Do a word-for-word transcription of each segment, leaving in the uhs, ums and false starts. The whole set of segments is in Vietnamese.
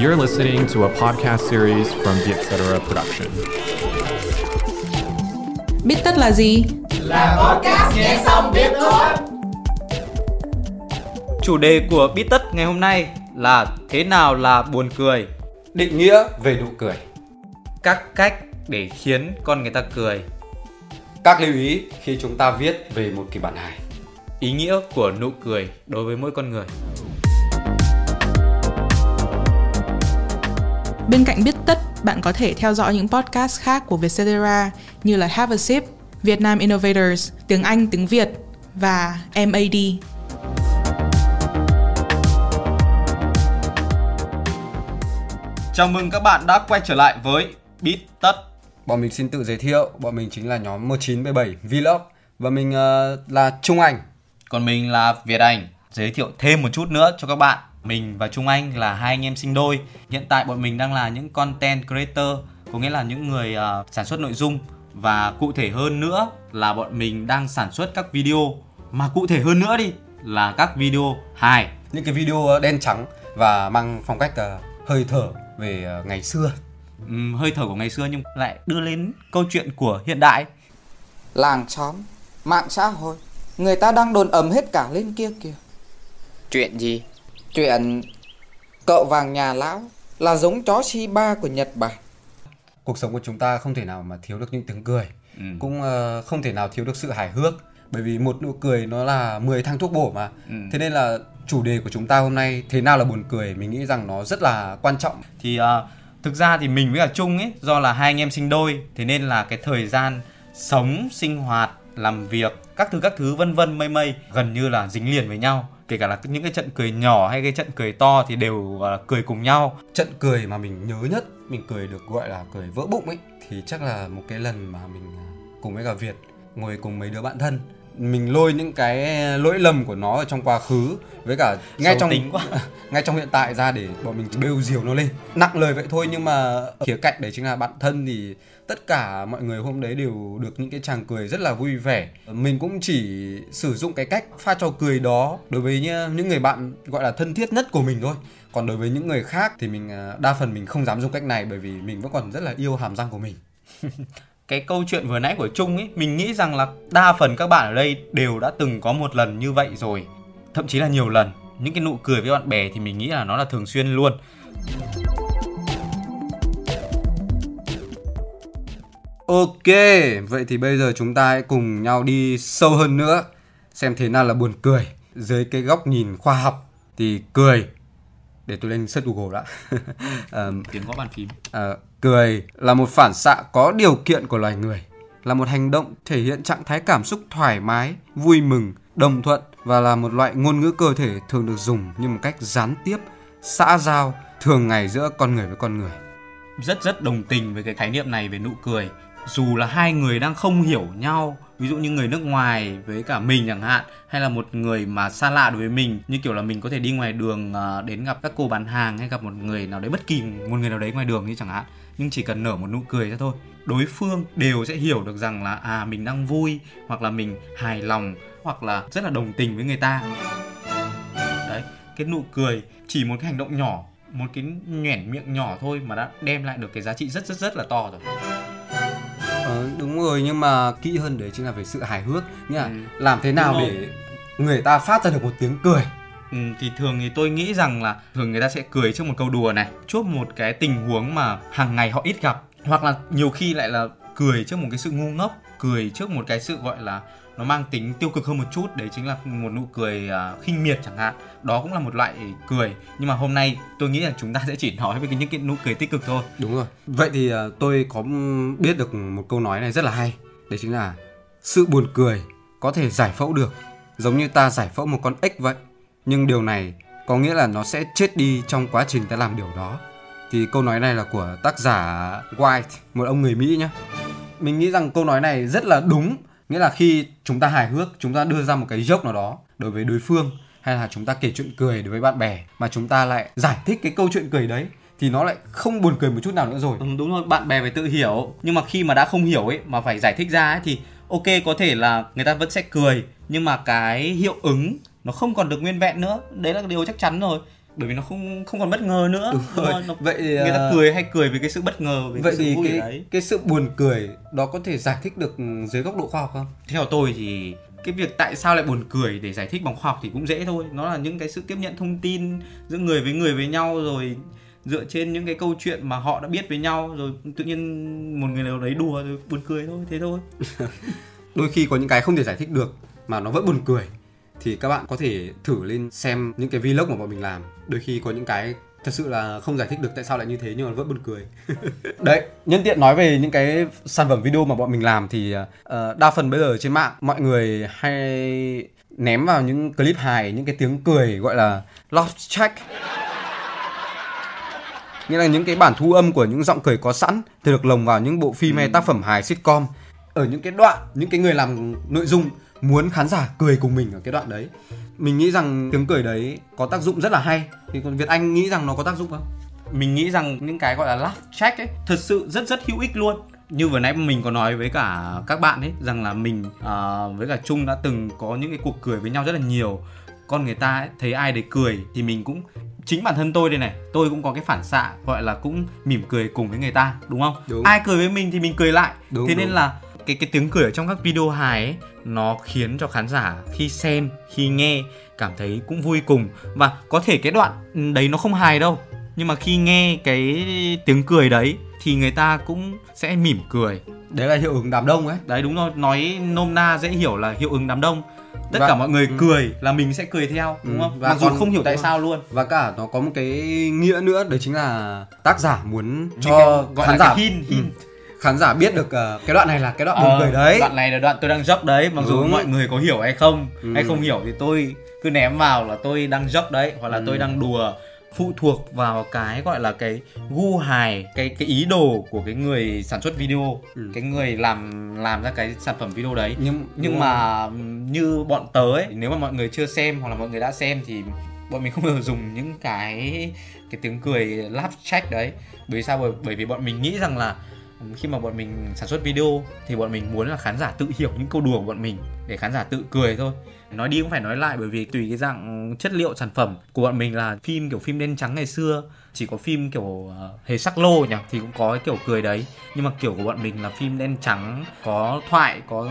You're listening to a podcast series from Vietcetera Production. Biết Tất là gì? Là podcast nghe xong biết thôi. Chủ đề của Biết Tất ngày hôm nay là thế nào là buồn cười? Định nghĩa về nụ cười. Các cách để khiến con người ta cười. Các lưu ý khi chúng ta viết về một kịch bản hài. Ý nghĩa của nụ cười đối với mỗi con người. Bên cạnh Biết Tất, bạn có thể theo dõi những podcast khác của Vietcetera như là Have A Sip, Vietnam Innovators, Tiếng Anh, Tiếng Việt và em a đê. Chào mừng các bạn đã quay trở lại với Biết Tất. Bọn mình xin tự giới thiệu, bọn mình chính là nhóm một chín bảy bảy Vlog và mình uh, là Trung Anh. Còn mình là Việt Anh. Giới thiệu thêm một chút nữa cho các bạn. Mình và Trung Anh là hai anh em sinh đôi. Hiện tại bọn mình đang là những content creator, có nghĩa là những người uh, sản xuất nội dung. Và cụ thể hơn nữa là bọn mình đang sản xuất các video. Mà cụ thể hơn nữa đi là các video hài. Những cái video đen trắng và mang phong cách uh, hơi thở về uh, ngày xưa. uhm, Hơi thở của ngày xưa nhưng lại đưa lên câu chuyện của hiện đại. Làng xóm, mạng xã hội, người ta đang đồn ầm hết cả lên kia kìa. Chuyện gì? Chuyện Cợ Vàng Nhà Lão là giống chó Shiba của Nhật Bản. Cuộc sống của chúng ta không thể nào mà thiếu được những tiếng cười. ừ. Cũng uh, không thể nào thiếu được sự hài hước. Bởi vì một nụ cười nó là mười thang thuốc bổ mà. ừ. Thế nên là chủ đề của chúng ta hôm nay, thế nào là buồn cười, mình nghĩ rằng nó rất là quan trọng. Thì uh, thực ra thì mình với cả Trung ấy, do là hai anh em sinh đôi, thế nên là cái thời gian sống, sinh hoạt, làm việc, các thứ các thứ vân vân mây mây gần như là dính liền với nhau. Kể cả là những cái trận cười nhỏ hay cái trận cười to thì đều cười cùng nhau. Trận cười mà mình nhớ nhất, mình cười được gọi là cười vỡ bụng ấy, thì chắc là một cái lần mà mình cùng với cả Việt ngồi cùng mấy đứa bạn thân. Mình lôi những cái lỗi lầm của nó ở trong quá khứ với cả ngay trong ngay trong hiện tại ra để bọn mình bêu diều nó lên. Nặng lời vậy thôi nhưng mà khía cạnh đấy chính là bạn thân thì tất cả mọi người hôm đấy đều được những cái tràng cười rất là vui vẻ. Mình cũng chỉ sử dụng cái cách pha trò cười đó đối với những người bạn gọi là thân thiết nhất của mình thôi. Còn đối với những người khác thì mình đa phần mình không dám dùng cách này bởi vì mình vẫn còn rất là yêu hàm răng của mình. Cái câu chuyện vừa nãy của Trung ấy, mình nghĩ rằng là đa phần các bạn ở đây đều đã từng có một lần như vậy rồi. Thậm chí là nhiều lần. Những cái nụ cười với bạn bè thì mình nghĩ là nó là thường xuyên luôn. Ok, vậy thì bây giờ chúng ta hãy cùng nhau đi sâu hơn nữa. Xem thế nào là buồn cười. Dưới cái góc nhìn khoa học thì cười. Để tôi lên search Google đã. um, Tiếng gõ bàn phím. Uh, Cười là một phản xạ có điều kiện của loài người, là một hành động thể hiện trạng thái cảm xúc thoải mái, vui mừng, đồng thuận và là một loại ngôn ngữ cơ thể thường được dùng như một cách gián tiếp, xã giao, thường ngày giữa con người với con người. Rất rất đồng tình với cái khái niệm này về nụ cười. Dù là hai người đang không hiểu nhau, ví dụ như người nước ngoài với cả mình chẳng hạn, hay là một người mà xa lạ đối với mình, như kiểu là mình có thể đi ngoài đường đến gặp các cô bán hàng hay gặp một người nào đấy, bất kỳ một người nào đấy ngoài đường đi chẳng hạn, nhưng chỉ cần nở một nụ cười ra thôi, đối phương đều sẽ hiểu được rằng là à, mình đang vui, hoặc là mình hài lòng, hoặc là rất là đồng tình với người ta. Đấy, cái nụ cười chỉ một cái hành động nhỏ, một cái nhoẻn miệng nhỏ thôi mà đã đem lại được cái giá trị rất rất rất là to rồi. Ờ, đúng rồi, nhưng mà kỹ hơn đấy chính là về sự hài hước. Nghĩa là ừ. làm thế nào để người ta phát ra được một tiếng cười. Ừ, thì thường thì tôi nghĩ rằng là thường người ta sẽ cười trước một câu đùa này, trước một cái tình huống mà hàng ngày họ ít gặp, hoặc là nhiều khi lại là cười trước một cái sự ngu ngốc, cười trước một cái sự gọi là nó mang tính tiêu cực hơn một chút, đấy chính là một nụ cười uh, khinh miệt chẳng hạn. Đó cũng là một loại cười. Nhưng mà hôm nay tôi nghĩ là chúng ta sẽ chỉ nói về những cái nụ cười tích cực thôi. Đúng rồi. Vậy thì uh, tôi có biết được một câu nói này rất là hay. Đấy chính là sự buồn cười có thể giải phẫu được, giống như ta giải phẫu một con ếch vậy. Nhưng điều này có nghĩa là nó sẽ chết đi trong quá trình ta làm điều đó. Thì câu nói này là của tác giả White, một ông người Mỹ nhá. Mình nghĩ rằng câu nói này rất là đúng. Nghĩa là khi chúng ta hài hước, chúng ta đưa ra một cái joke nào đó đối với đối phương, hay là chúng ta kể chuyện cười đối với bạn bè mà chúng ta lại giải thích cái câu chuyện cười đấy, thì nó lại không buồn cười một chút nào nữa rồi. Ừ, đúng rồi, bạn bè phải tự hiểu. Nhưng mà khi mà đã không hiểu ấy, mà phải giải thích ra ấy, thì ok, có thể là người ta vẫn sẽ cười, nhưng mà cái hiệu ứng nó không còn được nguyên vẹn nữa. Đấy là điều chắc chắn rồi. bởi vì nó không không còn bất ngờ nữa. Đúng rồi. Nó, vậy thì, người ta cười hay cười vì cái sự bất ngờ, về vậy cái thì sự cái, đấy. Cái sự buồn cười đó có thể giải thích được dưới góc độ khoa học không? Theo tôi thì cái việc tại sao lại buồn cười để giải thích bằng khoa học thì cũng dễ thôi. Nó là những cái sự tiếp nhận thông tin giữa người với người với nhau, rồi dựa trên những cái câu chuyện mà họ đã biết với nhau, rồi tự nhiên một người nào đấy đùa rồi buồn cười thôi, thế thôi. Đôi khi có những cái không thể giải thích được mà nó vẫn buồn cười, thì các bạn có thể thử lên xem những cái vlog mà bọn mình làm. Đôi khi có những cái thật sự là không giải thích được tại sao lại như thế, nhưng mà vẫn buồn cười. Đấy, nhân tiện nói về những cái sản phẩm video mà bọn mình làm thì uh, đa phần bây giờ trên mạng mọi người hay ném vào những clip hài, những cái tiếng cười gọi là laugh track, nghĩa là những cái bản thu âm của những giọng cười có sẵn thì được lồng vào những bộ phim hay tác phẩm hài sitcom. Ở những cái đoạn, những cái người làm nội dung muốn khán giả cười cùng mình ở cái đoạn đấy. Mình nghĩ rằng tiếng cười đấy có tác dụng rất là hay. Thì còn Việt Anh nghĩ rằng nó có tác dụng không? Mình nghĩ rằng những cái gọi là laugh track ấy thật sự rất rất hữu ích luôn. Như vừa nãy mình có nói với cả các bạn ấy, rằng là mình uh, với cả Trung đã từng có những cái cuộc cười với nhau rất là nhiều. Con người ta ấy, thấy ai đấy cười thì mình cũng, chính bản thân tôi đây này, tôi cũng có cái phản xạ gọi là cũng mỉm cười cùng với người ta, đúng không? Đúng. Ai cười với mình thì mình cười lại. Đúng, thế nên đúng. là Cái, cái tiếng cười ở trong các video hài ấy, nó khiến cho khán giả khi xem, khi nghe cảm thấy cũng vui cùng. Và có thể cái đoạn đấy nó không hài đâu, nhưng mà khi nghe cái tiếng cười đấy thì người ta cũng sẽ mỉm cười. Đấy là hiệu ứng đám đông ấy. Đấy, đúng rồi, nói nôm na dễ hiểu là hiệu ứng đám đông. Tất và, cả mọi người ừ. cười là mình sẽ cười theo, đúng ừ. không? Và mặc dù không hiểu tại sao luôn. Và cả nó có một cái nghĩa nữa, đấy chính là tác giả muốn cho cái, khán giả hint, hint. Ừ. khán giả biết được uh, cái đoạn này là cái đoạn buồn ờ, cười đấy, đoạn này là đoạn tôi đang joke đấy, mặc Đúng. dù mọi người có hiểu hay không ừ. hay không hiểu thì tôi cứ ném vào là tôi đang joke đấy, hoặc là ừ. tôi đang đùa. Phụ thuộc vào cái gọi là cái gu hài, cái cái ý đồ của cái người sản xuất video, ừ. cái người làm làm ra cái sản phẩm video đấy. Nhưng nhưng ừ. mà như bọn tớ ấy, nếu mà mọi người chưa xem hoặc là mọi người đã xem thì bọn mình không bao giờ dùng những cái cái tiếng cười laugh track đấy. Bởi sao? Bởi, bởi vì bọn mình nghĩ rằng là khi mà bọn mình sản xuất video thì bọn mình muốn là khán giả tự hiểu những câu đùa của bọn mình, để khán giả tự cười thôi. Nói đi cũng phải nói lại, bởi vì tùy cái dạng chất liệu sản phẩm của bọn mình, là phim kiểu phim đen trắng ngày xưa chỉ có phim kiểu hề sắc lô nhỉ, thì cũng có cái kiểu cười đấy. Nhưng mà kiểu của bọn mình là phim đen trắng, có thoại, có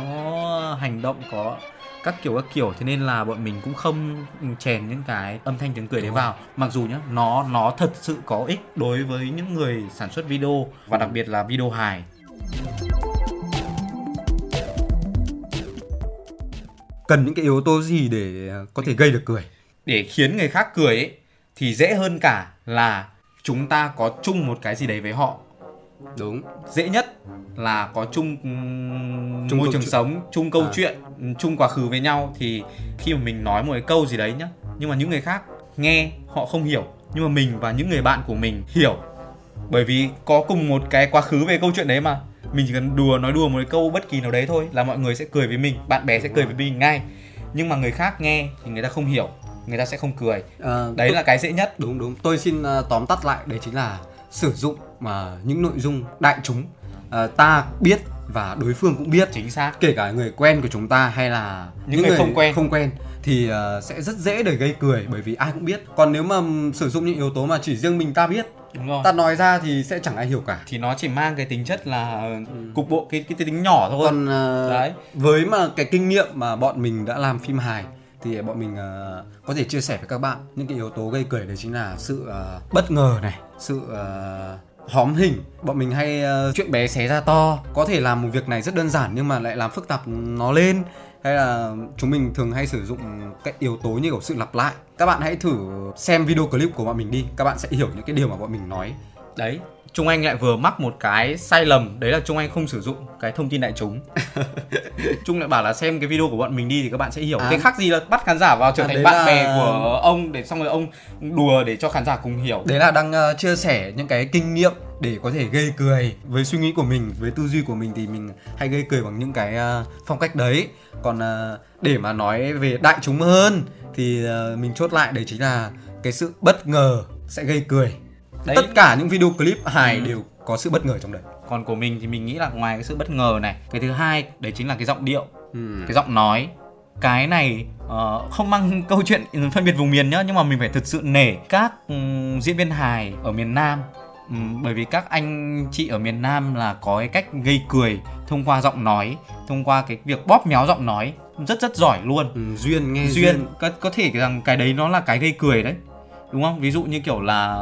hành động, có các kiểu các kiểu, thế nên là bọn mình cũng không chèn những cái âm thanh tiếng cười đấy vào. Mặc dù nhá, nó nó thật sự có ích đối với những người sản xuất video, và đặc biệt là video hài. Cần những cái yếu tố gì để có thể gây được cười, để khiến người khác cười ấy, thì dễ hơn cả là chúng ta có chung một cái gì đấy với họ. Đúng. Dễ nhất là có chung, chung môi trường chuyện. sống, chung câu à. chuyện, chung quá khứ với nhau. Thì khi mà mình nói một cái câu gì đấy nhá, nhưng mà những người khác nghe họ không hiểu, nhưng mà mình và những người bạn của mình hiểu, bởi vì có cùng một cái quá khứ về câu chuyện đấy mà. Mình chỉ cần đùa, nói đùa một cái câu bất kỳ nào đấy thôi là mọi người sẽ cười với mình, bạn bè sẽ cười với mình ngay. Nhưng mà người khác nghe thì người ta không hiểu, người ta sẽ không cười. à, Đấy tôi... là cái dễ nhất. Đúng đúng, tôi xin tóm tắt lại, đấy chính là sử dụng mà những nội dung đại chúng à, ta biết và đối phương cũng biết, chính xác, kể cả người quen của chúng ta hay là những, những người, người không quen không quen thì uh, sẽ rất dễ để gây cười, bởi vì ai cũng biết. Còn nếu mà sử dụng những yếu tố mà chỉ riêng mình ta biết, đúng rồi, ta nói ra thì sẽ chẳng ai hiểu cả, thì nó chỉ mang cái tính chất là ừ. cục bộ, cái, cái, cái tính nhỏ thôi. Còn uh, Đấy. với mà cái kinh nghiệm mà bọn mình đã làm phim hài thì bọn mình uh, có thể chia sẻ với các bạn những cái yếu tố gây cười, đấy chính là sự uh, bất ngờ này, sự uh, hóm hình. Bọn mình hay uh, chuyện bé xé ra to, có thể làm một việc này rất đơn giản nhưng mà lại làm phức tạp nó lên, hay là chúng mình thường hay sử dụng các yếu tố như kiểu sự lặp lại. Các bạn hãy thử xem video clip của bọn mình đi, các bạn sẽ hiểu những cái điều mà bọn mình nói. Đấy, Trung Anh lại vừa mắc một cái sai lầm, đấy là Trung Anh không sử dụng cái thông tin đại chúng. Trung lại bảo là xem cái video của bọn mình đi thì các bạn sẽ hiểu. à. Thế khác gì là bắt khán giả vào trở à, thành bạn là... bè của ông, để xong rồi ông đùa để cho khán giả cùng hiểu. Đấy là đang uh, chia sẻ những cái kinh nghiệm để có thể gây cười. Với suy nghĩ của mình, với tư duy của mình thì mình hay gây cười bằng những cái uh, phong cách đấy. Còn uh, để mà nói về đại chúng hơn thì uh, mình chốt lại đấy chính là cái sự bất ngờ sẽ gây cười. Đấy. Tất cả những video clip hài ừ. đều có sự bất ngờ trong đấy. Còn của mình thì mình nghĩ là ngoài cái sự bất ngờ này, cái thứ hai đấy chính là cái giọng điệu, ừ. cái giọng nói. cái này uh, không mang câu chuyện phân biệt vùng miền nhá, nhưng mà mình phải thực sự nể các um, diễn viên hài ở miền Nam. Um, bởi vì các anh chị ở miền Nam là có cái cách gây cười thông qua giọng nói, thông qua cái việc bóp méo giọng nói rất rất giỏi luôn. Ừ, duyên nghe duyên, duyên. Có, có thể rằng cái đấy nó là cái gây cười đấy, đúng không? Ví dụ như kiểu là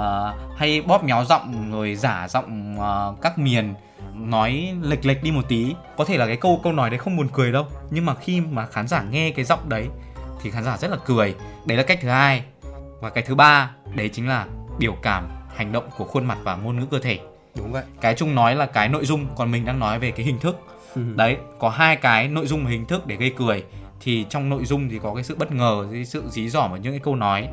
hay bóp méo giọng rồi giả giọng uh, các miền, nói lệch lệch đi một tí. Có thể là cái câu câu nói đấy không buồn cười đâu, nhưng mà khi mà khán giả nghe cái giọng đấy thì khán giả rất là cười. Đấy là cách thứ hai. Và cái thứ ba đấy chính là biểu cảm, hành động của khuôn mặt và ngôn ngữ cơ thể. Đúng vậy. Cái Trung nói là cái nội dung, còn mình đang nói về cái hình thức. Ừ. Đấy, có hai cái nội dung và hình thức để gây cười. Thì trong nội dung thì có cái sự bất ngờ, cái sự dí dỏm ở những cái câu nói.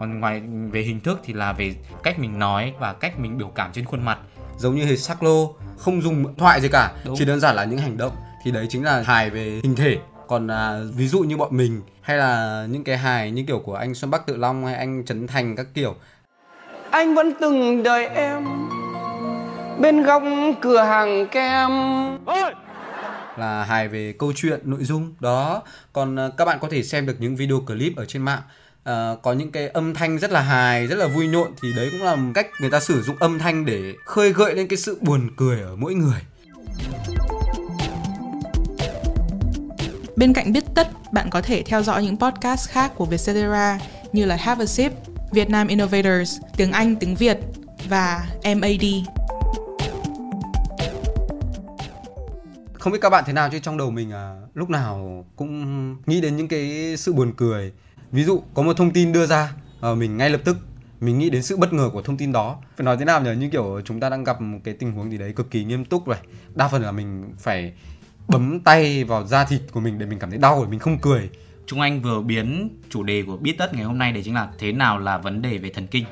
Còn ngoài về hình thức thì là về cách mình nói và cách mình biểu cảm trên khuôn mặt. Giống như hệt sắc lô, không dùng điện thoại gì cả. Đúng. Chỉ đơn giản là những hành động. Thì đấy chính là hài về hình thể. Còn à, ví dụ như bọn mình, hay là những cái hài như kiểu của anh Xuân Bắc, Tự Long hay anh Trấn Thành các kiểu. Anh vẫn từng đợi em bên góc cửa hàng kem. Ôi! Là hài về câu chuyện, nội dung đó. Còn à, các bạn có thể xem được những video clip ở trên mạng. À, có những cái âm thanh rất là hài, rất là vui nhộn. Thì đấy cũng là cách người ta sử dụng âm thanh để khơi gợi lên cái sự buồn cười ở mỗi người. Bên cạnh Biết Tất, bạn có thể theo dõi những podcast khác của Vietcetera như là Have A Sip, Vietnam Innovators, Tiếng Anh, Tiếng Việt và em a đê. Không biết các bạn thế nào chứ trong đầu mình à, lúc nào cũng nghĩ đến những cái sự buồn cười. Ví dụ có một thông tin đưa ra, mình ngay lập tức mình nghĩ đến sự bất ngờ của thông tin đó. Phải nói thế nào nhỉ, như kiểu chúng ta đang gặp một cái tình huống gì đấy cực kỳ nghiêm túc này, đa phần là mình phải bấm tay vào da thịt của mình để mình cảm thấy đau để mình không cười. Trung Anh vừa biến chủ đề của Biết Tất ngày hôm nay đấy chính là thế nào là vấn đề về thần kinh.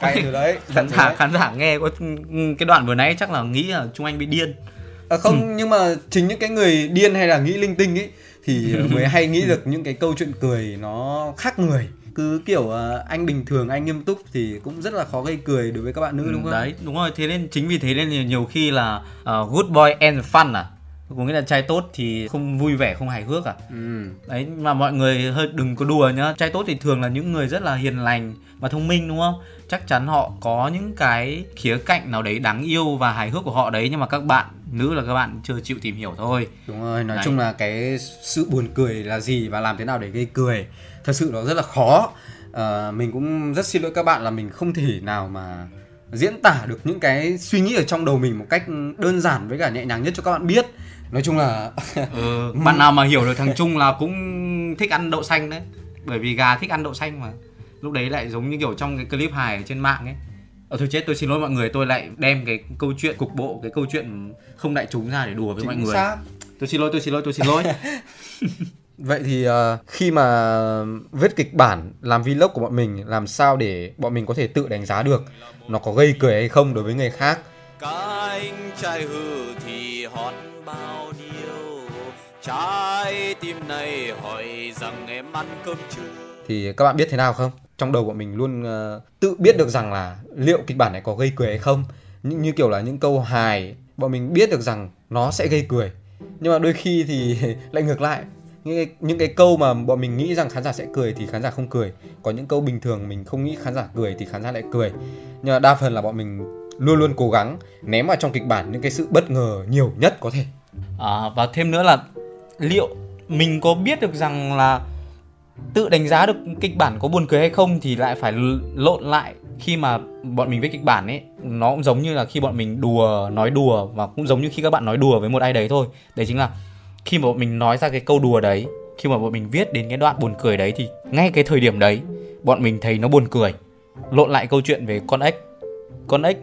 Cái đấy, khán giả khán giả nghe có cái đoạn vừa nãy chắc là nghĩ là Trung Anh bị điên. À không, ừ. Nhưng mà chính những cái người điên hay là nghĩ linh tinh ấy thì mới hay nghĩ được những cái câu chuyện cười nó khác người. Cứ kiểu anh bình thường, anh nghiêm túc thì cũng rất là khó gây cười đối với các bạn nữ, đúng không? Đấy, đúng rồi. Thế nên chính vì thế nên nhiều khi là uh, good boy and fun à, có nghĩa là trai tốt thì không vui vẻ, không hài hước à. Ừ. Đấy, mà mọi người hơi đừng có đùa nhá. Trai tốt thì thường là những người rất là hiền lành và thông minh, đúng không? Chắc chắn họ có những cái khía cạnh nào đấy đáng yêu và hài hước của họ đấy, nhưng mà các bạn nữ là các bạn chưa chịu tìm hiểu thôi. Đúng rồi, nói đấy. Chung là cái sự buồn cười là gì và làm thế nào để gây cười thật sự nó rất là khó. À, mình cũng rất xin lỗi các bạn là mình không thể nào mà diễn tả được những cái suy nghĩ ở trong đầu mình một cách đơn giản với cả nhẹ nhàng nhất cho các bạn biết. Nói chung là ừ, bạn nào mà hiểu được thằng Trung là cũng thích ăn đậu xanh đấy, bởi vì gà thích ăn đậu xanh mà. Lúc đấy lại giống như kiểu trong cái clip hài ở trên mạng ấy. Ờ thôi chết, tôi xin lỗi mọi người, tôi lại đem cái câu chuyện cục bộ, cái câu chuyện không đại chúng ra để đùa với chính mọi người. Xác. Tôi xin lỗi, tôi xin lỗi, tôi xin lỗi. Vậy thì uh, khi mà viết kịch bản, làm vlog của bọn mình, làm sao để bọn mình có thể tự đánh giá được nó có gây cười hay không đối với người khác? Cả anh trai hư thì hót bao nhiêu, trái tim này hỏi rằng em ăn cơm chưa? Thì các bạn biết thế nào không? Trong đầu bọn mình luôn uh, tự biết được rằng là liệu kịch bản này có gây cười hay không. Như, như kiểu là những câu hài, bọn mình biết được rằng nó sẽ gây cười. Nhưng mà đôi khi thì lại ngược lại. Những cái, những cái câu mà bọn mình nghĩ rằng khán giả sẽ cười thì khán giả không cười. Có những câu bình thường mình không nghĩ khán giả cười thì khán giả lại cười. Nhưng mà đa phần là bọn mình luôn luôn cố gắng ném vào trong kịch bản những cái sự bất ngờ nhiều nhất có thể. À, và thêm nữa là liệu mình có biết được rằng là tự đánh giá được kịch bản có buồn cười hay không thì lại phải lộn lại. Khi mà bọn mình viết kịch bản ấy, nó cũng giống như là khi bọn mình đùa, nói đùa, và cũng giống như khi các bạn nói đùa với một ai đấy thôi. Đấy chính là khi mà bọn mình nói ra cái câu đùa đấy, khi mà bọn mình viết đến cái đoạn buồn cười đấy thì ngay cái thời điểm đấy bọn mình thấy nó buồn cười. Lộn lại câu chuyện về con ếch. Con ếch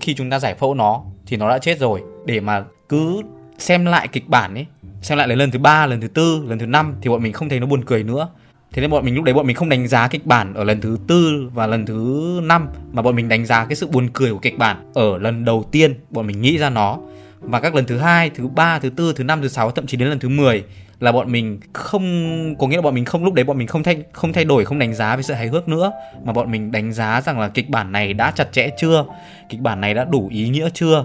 khi chúng ta giải phẫu nó thì nó đã chết rồi. Để mà cứ xem lại kịch bản ấy, xem lại lần thứ ba, lần thứ tư, lần thứ năm thì bọn mình không thấy nó buồn cười nữa. Thế nên bọn mình lúc đấy bọn mình không đánh giá kịch bản ở lần thứ tư và lần thứ năm, mà bọn mình đánh giá cái sự buồn cười của kịch bản ở lần đầu tiên bọn mình nghĩ ra nó. Và các lần thứ hai, thứ ba, thứ tư, thứ năm, thứ sáu, thậm chí đến lần thứ mười là bọn mình không, có nghĩa là bọn mình không, lúc đấy bọn mình không thay không thay đổi, không đánh giá về sự hài hước nữa, mà bọn mình đánh giá rằng là kịch bản này đã chặt chẽ chưa, kịch bản này đã đủ ý nghĩa chưa,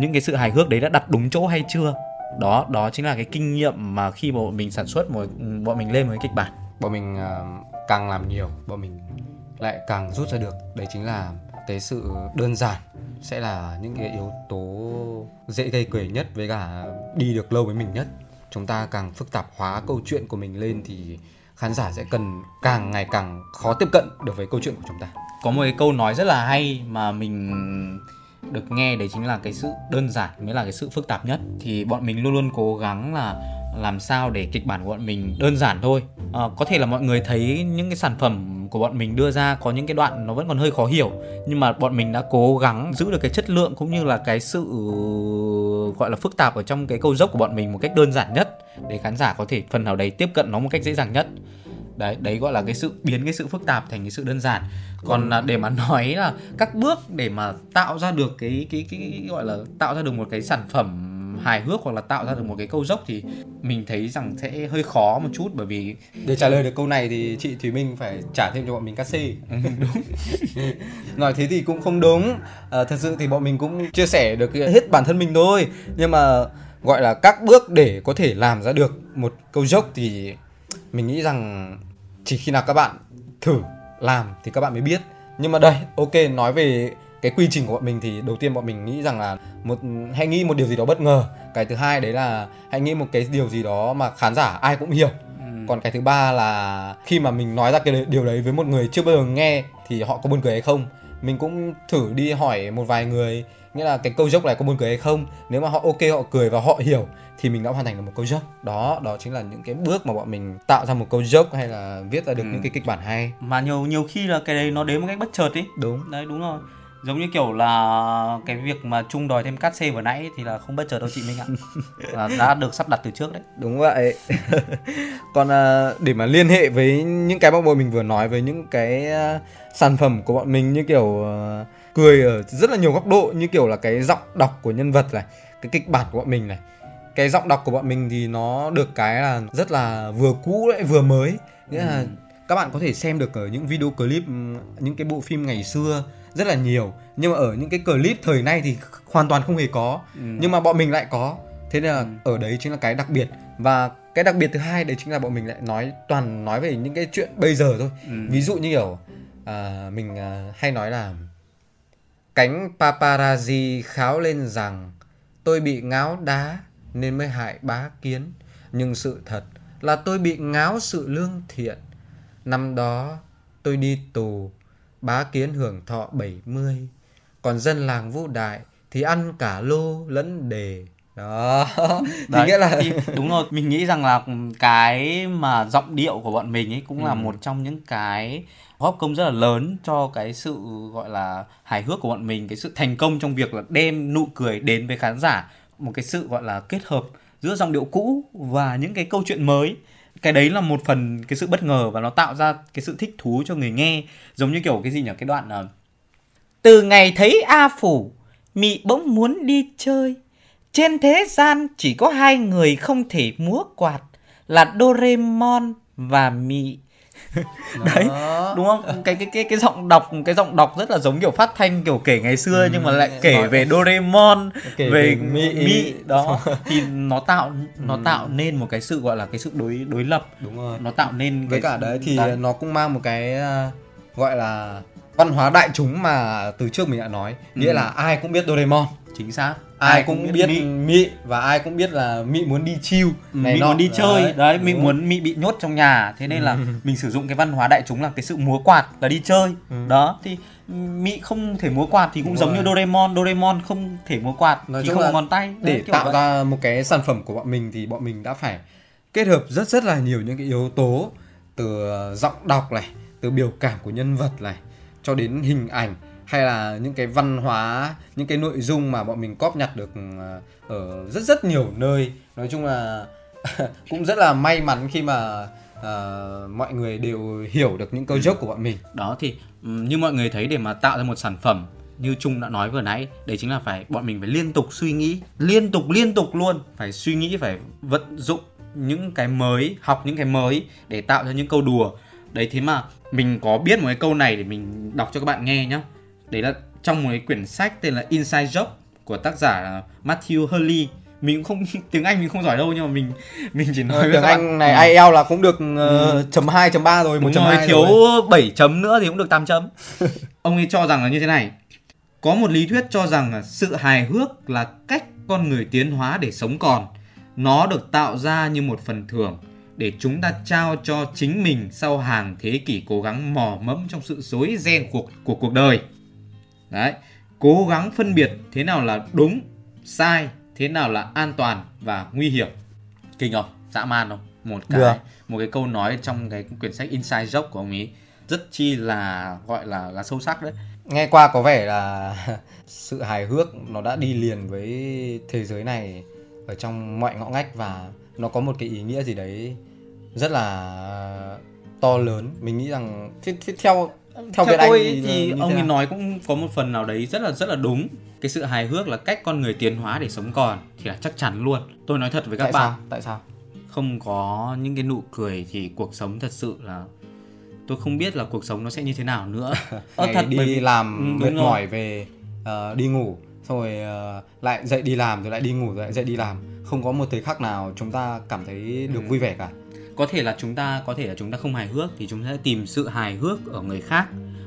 những cái sự hài hước đấy đã đặt đúng chỗ hay chưa. Đó, đó chính là cái kinh nghiệm mà khi bọn mình sản xuất, bọn mình lên một cái kịch bản, bọn mình uh, càng làm nhiều, bọn mình lại càng rút ra được. Đấy chính là cái sự đơn giản sẽ là những cái yếu tố dễ gây quể nhất với cả đi được lâu với mình nhất. Chúng ta càng phức tạp hóa câu chuyện của mình lên thì khán giả sẽ cần càng ngày càng khó tiếp cận được với câu chuyện của chúng ta. Có một cái câu nói rất là hay mà mình được nghe, đấy chính là cái sự đơn giản mới là cái sự phức tạp nhất. Thì bọn mình luôn luôn cố gắng là làm sao để kịch bản của bọn mình đơn giản thôi. À, có thể là mọi người thấy những cái sản phẩm của bọn mình đưa ra có những cái đoạn nó vẫn còn hơi khó hiểu, nhưng mà bọn mình đã cố gắng giữ được cái chất lượng cũng như là cái sự gọi là phức tạp ở trong cái câu dốc của bọn mình một cách đơn giản nhất, để khán giả có thể phần nào đấy tiếp cận nó một cách dễ dàng nhất. Đấy, đấy gọi là cái sự biến cái sự phức tạp thành cái sự đơn giản. Còn để mà nói là các bước để mà tạo ra được cái, cái, cái, cái gọi là tạo ra được một cái sản phẩm hài hước hoặc là tạo ra được một cái câu dốc thì mình thấy rằng sẽ hơi khó một chút, bởi vì để trả lời được câu này thì chị Thúy Minh phải trả thêm cho bọn mình cát xê. Đúng. Nói thế thì cũng không đúng. À, thật sự thì bọn mình cũng chia sẻ được hết bản thân mình thôi, nhưng mà gọi là các bước để có thể làm ra được một câu dốc thì mình nghĩ rằng chỉ khi nào các bạn thử làm thì các bạn mới biết. Nhưng mà đây, ok, nói về cái quy trình của bọn mình thì đầu tiên bọn mình nghĩ rằng là một, hãy nghĩ một điều gì đó bất ngờ. Cái thứ hai đấy là hãy nghĩ một cái điều gì đó mà khán giả ai cũng hiểu. ừ. Còn cái thứ ba là khi mà mình nói ra cái điều đấy với một người chưa bao giờ nghe thì họ có buồn cười hay không. Mình cũng thử đi hỏi một vài người, nghĩa là cái câu joke này có buồn cười hay không. Nếu mà họ ok, họ cười và họ hiểu thì mình đã hoàn thành được một câu joke. Đó, đó chính là những cái bước mà bọn mình tạo ra một câu joke hay là viết ra được ừ. những cái kịch bản hay. Mà nhiều nhiều khi là cái đấy nó đến một cách bất chợt ý. Đúng. Đấy, đúng rồi. Giống như kiểu là cái việc mà Trung đòi thêm cát xê vừa nãy thì là không bất chợt đâu chị Minh ạ. À, đã được sắp đặt từ trước đấy. Đúng vậy. Còn để mà liên hệ với những cái mà bọn mình vừa nói, với những cái sản phẩm của bọn mình như kiểu cười ở rất là nhiều góc độ, như kiểu là cái giọng đọc của nhân vật này, cái kịch bản của bọn mình này. Cái giọng đọc của bọn mình thì nó được cái là rất là vừa cũ lại vừa mới. Nghĩa là ừ. các bạn có thể xem được ở những video clip, những cái bộ phim ngày xưa rất là nhiều, nhưng mà ở những cái clip thời nay thì hoàn toàn không hề có. ừ. Nhưng mà bọn mình lại có. Thế nên là ở đấy chính là cái đặc biệt. Và cái đặc biệt thứ hai đấy chính là bọn mình lại nói toàn nói về những cái chuyện bây giờ thôi. ừ. Ví dụ như kiểu à, mình à, hay nói là cánh paparazzi kháo lên rằng tôi bị ngáo đá nên mới hại bá kiến, nhưng sự thật là tôi bị ngáo sự lương thiện. Năm đó tôi đi tù, bá kiến hưởng thọ bảy mươi, còn dân làng Vũ Đại thì ăn cả lô lẫn đề. Đó. Đấy, nghĩa là thì, đúng rồi, mình nghĩ rằng là cái mà giọng điệu của bọn mình ấy cũng ừ. là một trong những cái góp công rất là lớn cho cái sự gọi là hài hước của bọn mình, cái sự thành công trong việc là đem nụ cười đến với khán giả, một cái sự gọi là kết hợp giữa giọng điệu cũ và những cái câu chuyện mới. Cái đấy là một phần cái sự bất ngờ và nó tạo ra cái sự thích thú cho người nghe. Giống như kiểu cái gì nhỉ, cái đoạn uh, từ ngày thấy A Phủ, Mị bỗng muốn đi chơi. Trên thế gian chỉ có hai người không thể múa quạt là Doraemon và Mị. Đấy, đúng không? Cái cái cái cái giọng đọc, cái giọng đọc rất là giống kiểu phát thanh kiểu kể ngày xưa, ừ, nhưng mà lại kể về Doraemon, kể về, về Mị, Mị đó thì nó tạo nó ừ. tạo nên một cái sự gọi là cái sự đối đối lập. Đúng rồi. Nó tạo nên với cái cả đấy thì đấy. Nó cũng mang một cái uh, gọi là văn hóa đại chúng mà từ trước mình đã nói, nghĩa ừ. là ai cũng biết Doraemon. Chính xác. Ai, ai cũng, cũng biết, biết Mị, và ai cũng biết là Mị muốn đi chill, Mị muốn đi chơi. Đấy, đấy Mị muốn, Mị bị nhốt trong nhà. Thế nên là mình sử dụng cái văn hóa đại chúng là cái sự múa quạt là đi chơi. ừ. Đó, thì Mị không thể múa quạt thì cũng đúng giống rồi. Như Doraemon, Doraemon không thể múa quạt nói thì không có ngón tay. Để đấy, tạo vậy. Ra một cái sản phẩm của bọn mình thì bọn mình đã phải kết hợp rất rất là nhiều những cái yếu tố, từ giọng đọc này, từ biểu cảm của nhân vật này, cho đến hình ảnh, hay là những cái văn hóa, những cái nội dung mà bọn mình cóp nhặt được ở rất rất nhiều nơi. Nói chung là cũng rất là may mắn khi mà uh, mọi người đều hiểu được những câu joke của bọn mình. Đó, thì như mọi người thấy, để mà tạo ra một sản phẩm như Trung đã nói vừa nãy, đấy chính là phải bọn mình phải liên tục suy nghĩ, liên tục liên tục luôn, phải suy nghĩ, phải vận dụng những cái mới, học những cái mới để tạo ra những câu đùa. Đấy, thế mà mình có biết một cái câu này để mình đọc cho các bạn nghe nhá. Đấy là trong một cái quyển sách tên là Inside Joke của tác giả Matthew Hurley. mình cũng không, tiếng Anh mình không giỏi đâu, nhưng mà mình mình chỉ nói tiếng Anh này ừ. ai eo là cũng được chấm uh, hai chấm ba rồi, một chấm hai thiếu rồi. bảy chấm nữa thì cũng được tám chấm. Ông ấy cho rằng là như thế này: có một lý thuyết cho rằng sự hài hước là cách con người tiến hóa để sống còn. Nó được tạo ra như một phần thưởng để chúng ta trao cho chính mình sau hàng thế kỷ cố gắng mò mẫm trong sự rối ren của, của cuộc đời. Đấy, cố gắng phân biệt thế nào là đúng, sai, thế nào là an toàn và nguy hiểm. Kinh không? Dã man không? Một cái được. Một cái câu nói trong cái quyển sách Inside Joke của ông ấy rất chi là gọi là, là sâu sắc đấy. Nghe qua có vẻ là sự hài hước nó đã đi liền với thế giới này ở trong mọi ngõ ngách, và nó có một cái ý nghĩa gì đấy rất là to lớn. Mình nghĩ rằng th- th- theo theo, theo Việt Anh thì, thì ông ấy nói cũng có một phần nào đấy rất là rất là đúng. Cái sự hài hước là cách con người tiến hóa để sống còn thì là chắc chắn luôn. Tôi nói thật với các tại bạn. Sao? Tại sao? Không có những cái nụ cười thì cuộc sống thật sự là tôi không biết là cuộc sống nó sẽ như thế nào nữa. Ngày thật đi bởi... làm mệt mỏi về uh, đi ngủ, xong rồi uh, lại dậy đi làm, rồi lại đi ngủ, rồi lại dậy đi làm. Không có một thời khắc nào chúng ta cảm thấy được ừ. vui vẻ cả. Có thể là chúng ta có thể là chúng ta không hài hước thì chúng ta sẽ tìm sự hài hước ở người khác.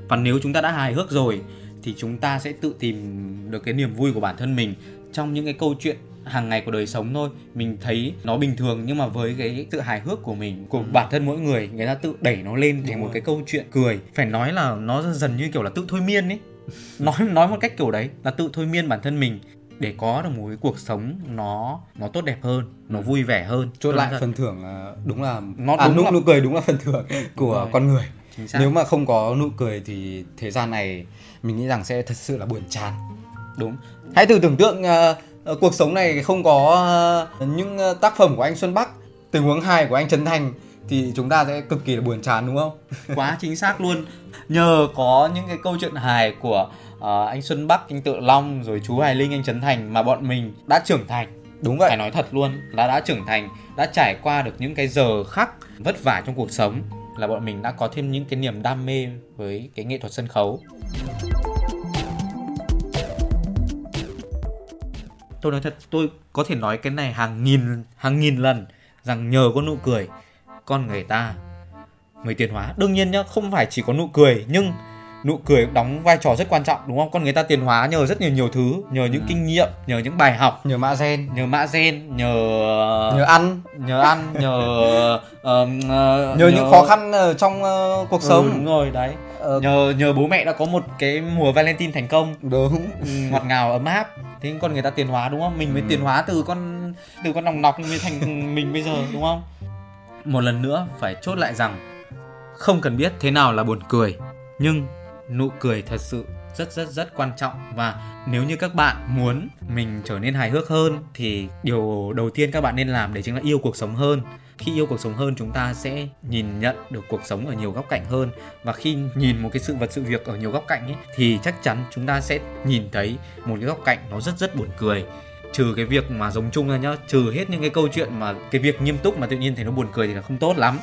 Và nếu chúng ta đã hài hước rồi thì chúng ta sẽ tự tìm được cái niềm vui của bản thân mình trong những cái câu chuyện hàng ngày của đời sống thôi. Mình thấy nó bình thường nhưng mà với cái sự hài hước của mình, của ừ. bản thân mỗi người, người ta tự đẩy nó lên thành một cái câu chuyện cười. Phải nói là nó dần như kiểu là tự thôi miên ấy. Nói nói một cách kiểu đấy là tự thôi miên bản thân mình để có được một cái cuộc sống nó nó tốt đẹp hơn, nó ừ. vui vẻ hơn. Chốt lại thật. Phần thưởng đúng là nó à, đúng nụ, là... nụ cười đúng là phần thưởng của rồi. Con người. Nếu mà không có nụ cười thì thế gian này mình nghĩ rằng sẽ thật sự là buồn chán. Đúng. Hãy thử tưởng tượng uh, cuộc sống này không có uh, những uh, tác phẩm của anh Xuân Bắc, tình huống hài của anh Trấn Thành thì chúng ta sẽ cực kỳ là buồn chán, đúng không? Quá chính xác luôn. Nhờ có những cái câu chuyện hài của uh, anh Xuân Bắc, anh Tự Long, rồi chú Hải Linh, anh Trấn Thành mà bọn mình đã trưởng thành. Đúng vậy. Phải nói thật luôn là đã trưởng thành, đã trải qua được những cái giờ khắc vất vả trong cuộc sống, là bọn mình đã có thêm những cái niềm đam mê với cái nghệ thuật sân khấu. Tôi nói thật, tôi có thể nói cái này hàng nghìn, hàng nghìn lần rằng nhờ có nụ cười, con người ta mới tiến hóa. Đương nhiên nhá, không phải chỉ có nụ cười, nhưng nụ cười đóng vai trò rất quan trọng, đúng không? Con người ta tiến hóa nhờ rất nhiều nhiều thứ, nhờ những ừ. kinh nghiệm, nhờ những bài học, nhờ mã gen, nhờ mã gen, nhờ nhờ ăn, nhờ ăn, nhờ uh, uh, nhờ, nhờ những khó khăn ở trong uh, cuộc sống. Ừ, đúng rồi đấy. Ờ... Nhờ nhờ bố mẹ đã có một cái mùa Valentine thành công, đúng, ngọt ngào ấm áp. Thế con người ta tiến hóa, đúng không? Mình mới ừ. tiến hóa từ con từ con nòng nọc mới thành mình bây giờ, đúng không? Một lần nữa phải chốt lại rằng không cần biết thế nào là buồn cười, nhưng nụ cười thật sự rất rất rất quan trọng. Và nếu như các bạn muốn mình trở nên hài hước hơn thì điều đầu tiên các bạn nên làm đấy chính là yêu cuộc sống hơn. Khi yêu cuộc sống hơn, chúng ta sẽ nhìn nhận được cuộc sống ở nhiều góc cạnh hơn. Và khi nhìn một cái sự vật, sự việc ở nhiều góc cạnh ấy, thì chắc chắn chúng ta sẽ nhìn thấy một cái góc cạnh nó rất rất buồn cười. Trừ cái việc mà giống chung ra nhá, trừ hết những cái câu chuyện mà cái việc nghiêm túc mà tự nhiên thấy nó buồn cười thì là không tốt lắm.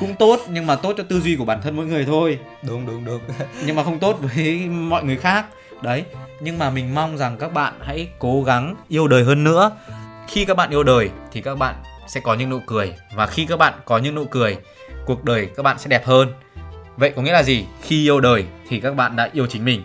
Cũng tốt nhưng mà tốt cho tư duy của bản thân mỗi người thôi. Đúng đúng đúng. Nhưng mà không tốt với mọi người khác. Đấy, nhưng mà mình mong rằng các bạn hãy cố gắng yêu đời hơn nữa. Khi các bạn yêu đời thì các bạn sẽ có những nụ cười. Và khi các bạn có những nụ cười, cuộc đời các bạn sẽ đẹp hơn. Vậy có nghĩa là gì? Khi yêu đời thì các bạn đã yêu chính mình.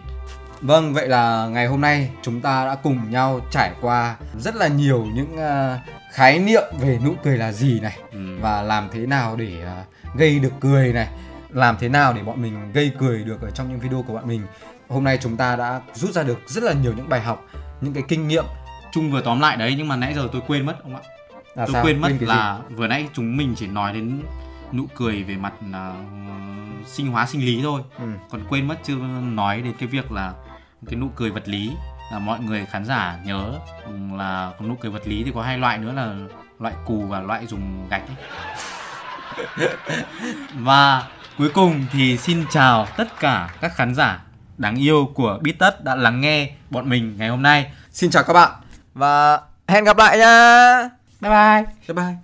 Vâng, vậy là ngày hôm nay chúng ta đã cùng nhau trải qua rất là nhiều những uh, khái niệm về nụ cười là gì này, ừ. và làm thế nào để uh, gây được cười này, làm thế nào để bọn mình gây cười được ở trong những video của bọn mình. Hôm nay chúng ta đã rút ra được rất là nhiều những bài học, những cái kinh nghiệm. Trung vừa tóm lại đấy, nhưng mà nãy giờ tôi quên mất ông ạ. À, tôi sao? quên mất quên là gì? Vừa nãy chúng mình chỉ nói đến nụ cười về mặt uh, sinh hóa sinh lý thôi, ừ. còn quên mất chưa nói đến cái việc là cái nụ cười vật lý. Là mọi người khán giả nhớ là nụ cười vật lý thì có hai loại nữa là loại cù và loại dùng gạch ấy. Và cuối cùng thì xin chào tất cả các khán giả đáng yêu của Biết Tất đã lắng nghe bọn mình ngày hôm nay. Xin chào các bạn và hẹn gặp lại nha. Bye bye. Bye bye.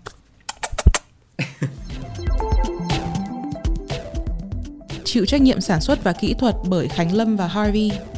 Chịu trách nhiệm sản xuất và kỹ thuật bởi Khánh Lâm và Harvey.